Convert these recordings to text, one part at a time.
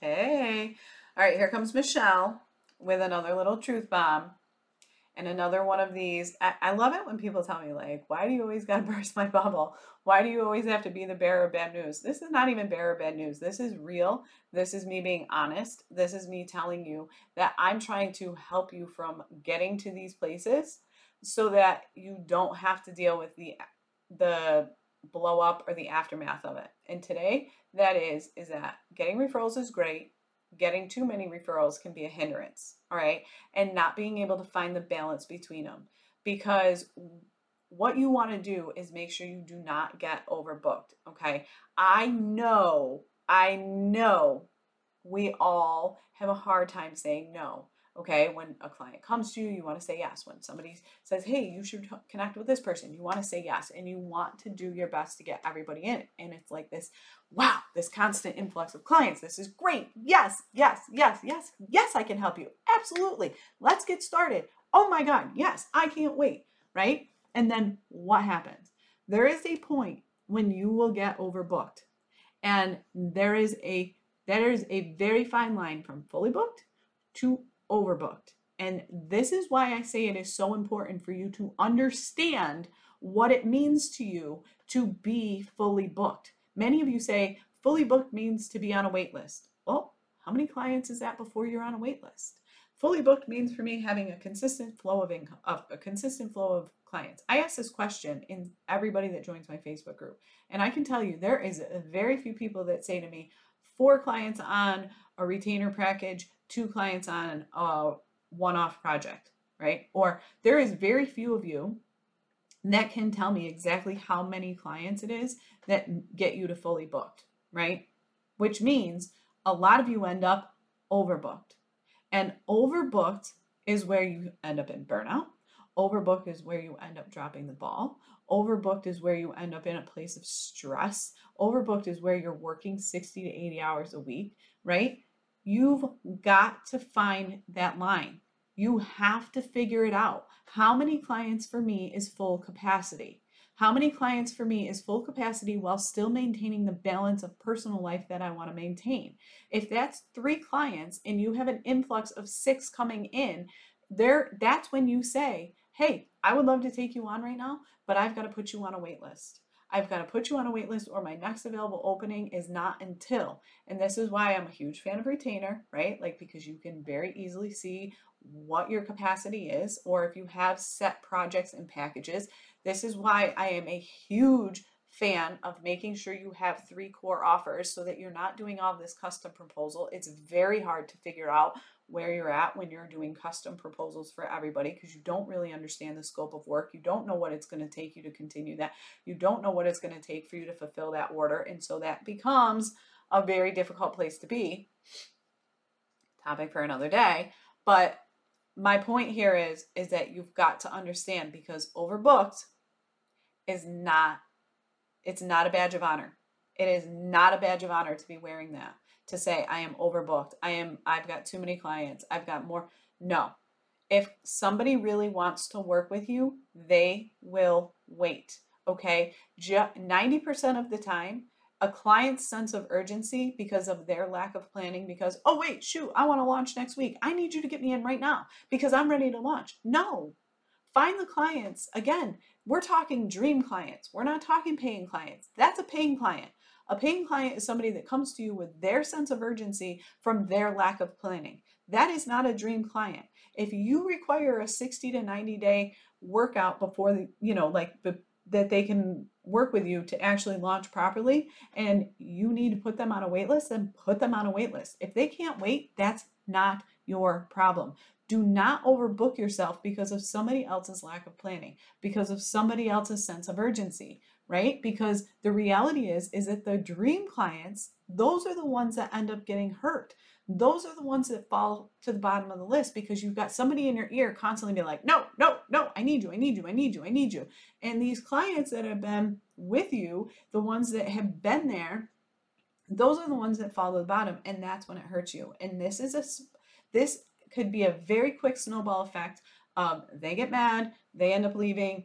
Hey, all right, here comes Michelle with another little truth bomb and another one of these. I love it when people tell me, like, why do you always got to burst my bubble? Why do you always have to be the bearer of bad news? This is not even bearer of bad news. This is real. This is me being honest. This is me telling you that I'm trying to help you from getting to these places so that you don't have to deal with the blow up or the aftermath of it. And today that is that getting referrals is great. Getting too many referrals can be a hindrance. All right. And not being able to find the balance between them, because what you want to do is make sure you do not get overbooked. Okay. I know we all have a hard time saying no. Okay. When a client comes to you, you want to say yes. When somebody says, hey, you should connect with this person, you want to say yes. And you want to do your best to get everybody in. And it's like this, wow, this constant influx of clients. This is great. Yes, yes, yes, yes, yes. I can help you. Absolutely. Let's get started. Oh my God. Yes. I can't wait. Right. And then what happens? There is a point when you will get overbooked, and there is a very fine line from fully booked to overbooked. And this is why I say it is so important for you to understand what it means to you to be fully booked. Many of you say fully booked means to be on a wait list. Well, how many clients is that before you're on a wait list? Fully booked means for me having a consistent flow of income, of a consistent flow of clients. I ask this question in everybody that joins my Facebook group. And I can tell you there is a very few people that say to me, 4 clients on a retainer package, 2 clients on a one-off project, right? Or there is very few of you that can tell me exactly how many clients it is that get you to fully booked, right? Which means a lot of you end up overbooked. And overbooked is where you end up in burnout. Overbooked is where you end up dropping the ball. Overbooked is where you end up in a place of stress. Overbooked is where you're working 60 to 80 hours a week, right? You've got to find that line. You have to figure it out. How many clients for me is full capacity? How many clients for me is full capacity while still maintaining the balance of personal life that I want to maintain? If that's 3 clients and you have an influx of 6 coming in, that's when you say, hey, I would love to take you on right now, but I've got to put you on a wait list. I've got to put you on a wait list, or my next available opening is not until. And this is why I'm a huge fan of retainer, right? Like, because you can very easily see what your capacity is, or if you have set projects and packages. This is why I am a huge fan of making sure you have 3 core offers so that you're not doing all this custom proposal. It's very hard to figure out where you're at when you're doing custom proposals for everybody, because you don't really understand the scope of work. You don't know what it's going to take you to continue that. You don't know what it's going to take for you to fulfill that order. And so that becomes a very difficult place to be. Topic for another day. But my point here is that you've got to understand, because overbooked it's not a badge of honor. It is not a badge of honor to be wearing that, to say, I am overbooked. I've got too many clients. I've got more. No. If somebody really wants to work with you, they will wait. Okay. 90% of the time, a client's sense of urgency, because of their lack of planning, because, oh wait, shoot, I want to launch next week. I need you to get me in right now because I'm ready to launch. No. Find the clients. Again, we're talking dream clients. We're not talking paying clients. That's a paying client. A paying client is somebody that comes to you with their sense of urgency from their lack of planning. That is not a dream client. If you require a 60 to 90 day workout before that they can work with you to actually launch properly, and you need to put them on a wait list, then put them on a wait list. If they can't wait, that's not your problem. Do not overbook yourself because of somebody else's lack of planning, because of somebody else's sense of urgency, right? Because the reality is that the dream clients, those are the ones that end up getting hurt. Those are the ones that fall to the bottom of the list because you've got somebody in your ear constantly be like, no, no, no, I need you, I need you, I need you, I need you. And these clients that have been with you, the ones that have been there, those are the ones that fall to the bottom, and that's when it hurts you. And this could be a very quick snowball effect. They get mad, they end up leaving,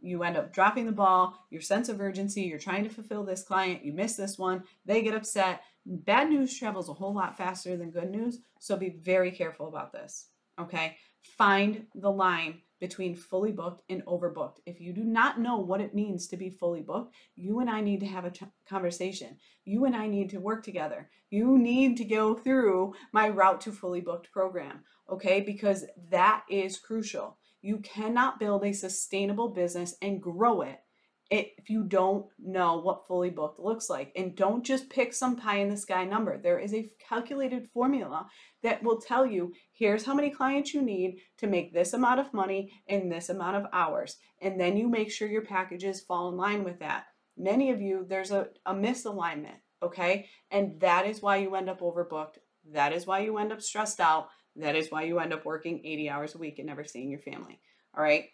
you end up dropping the ball, your sense of urgency, you're trying to fulfill this client, you miss this one, they get upset. Bad news travels a whole lot faster than good news, so be very careful about this, okay? Find the line between fully booked and overbooked. If you do not know what it means to be fully booked, you and I need to have a conversation. You and I need to work together. You need to go through my Route to Fully Booked program, okay? Because that is crucial. You cannot build a sustainable business and grow it if you don't know what fully booked looks like. And don't just pick some pie in the sky number. There is a calculated formula that will tell you, here's how many clients you need to make this amount of money in this amount of hours. And then you make sure your packages fall in line with that. Many of you, there's a misalignment, okay? And that is why you end up overbooked. That is why you end up stressed out. That is why you end up working 80 hours a week and never seeing your family, all right?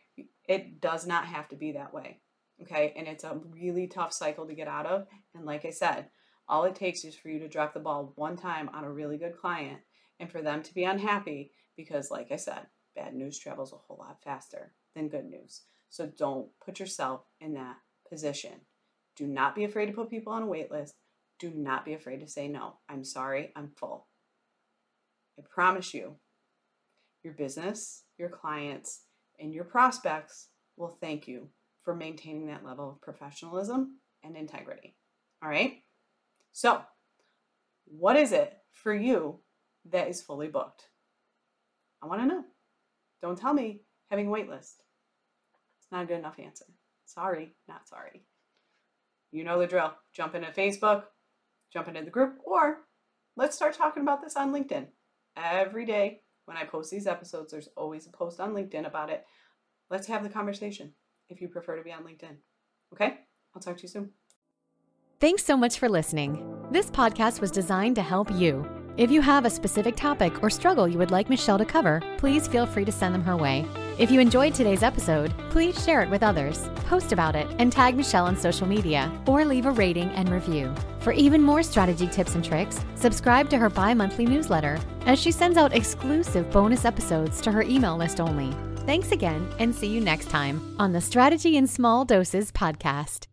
It does not have to be that way. Okay, and it's a really tough cycle to get out of. And like I said, all it takes is for you to drop the ball one time on a really good client and for them to be unhappy because, like I said, bad news travels a whole lot faster than good news. So don't put yourself in that position. Do not be afraid to put people on a wait list. Do not be afraid to say, no, I'm sorry, I'm full. I promise you, your business, your clients, and your prospects will thank you for maintaining that level of professionalism and integrity, all right? So what is it for you that is fully booked? I wanna know. Don't tell me having a wait list. It's not a good enough answer. Sorry, not sorry. You know the drill. Jump into Facebook, jump into the group, or let's start talking about this on LinkedIn. Every day when I post these episodes, there's always a post on LinkedIn about it. Let's have the conversation if you prefer to be on LinkedIn. Okay? I'll talk to you soon. Thanks so much for listening. This podcast was designed to help you. If you have a specific topic or struggle you would like Michelle to cover, please feel free to send them her way. If you enjoyed today's episode, please share it with others, post about it, and tag Michelle on social media, or leave a rating and review. For even more strategy tips and tricks, subscribe to her bi-monthly newsletter as she sends out exclusive bonus episodes to her email list only. Thanks again, and see you next time on the Strategy in Small Doses podcast.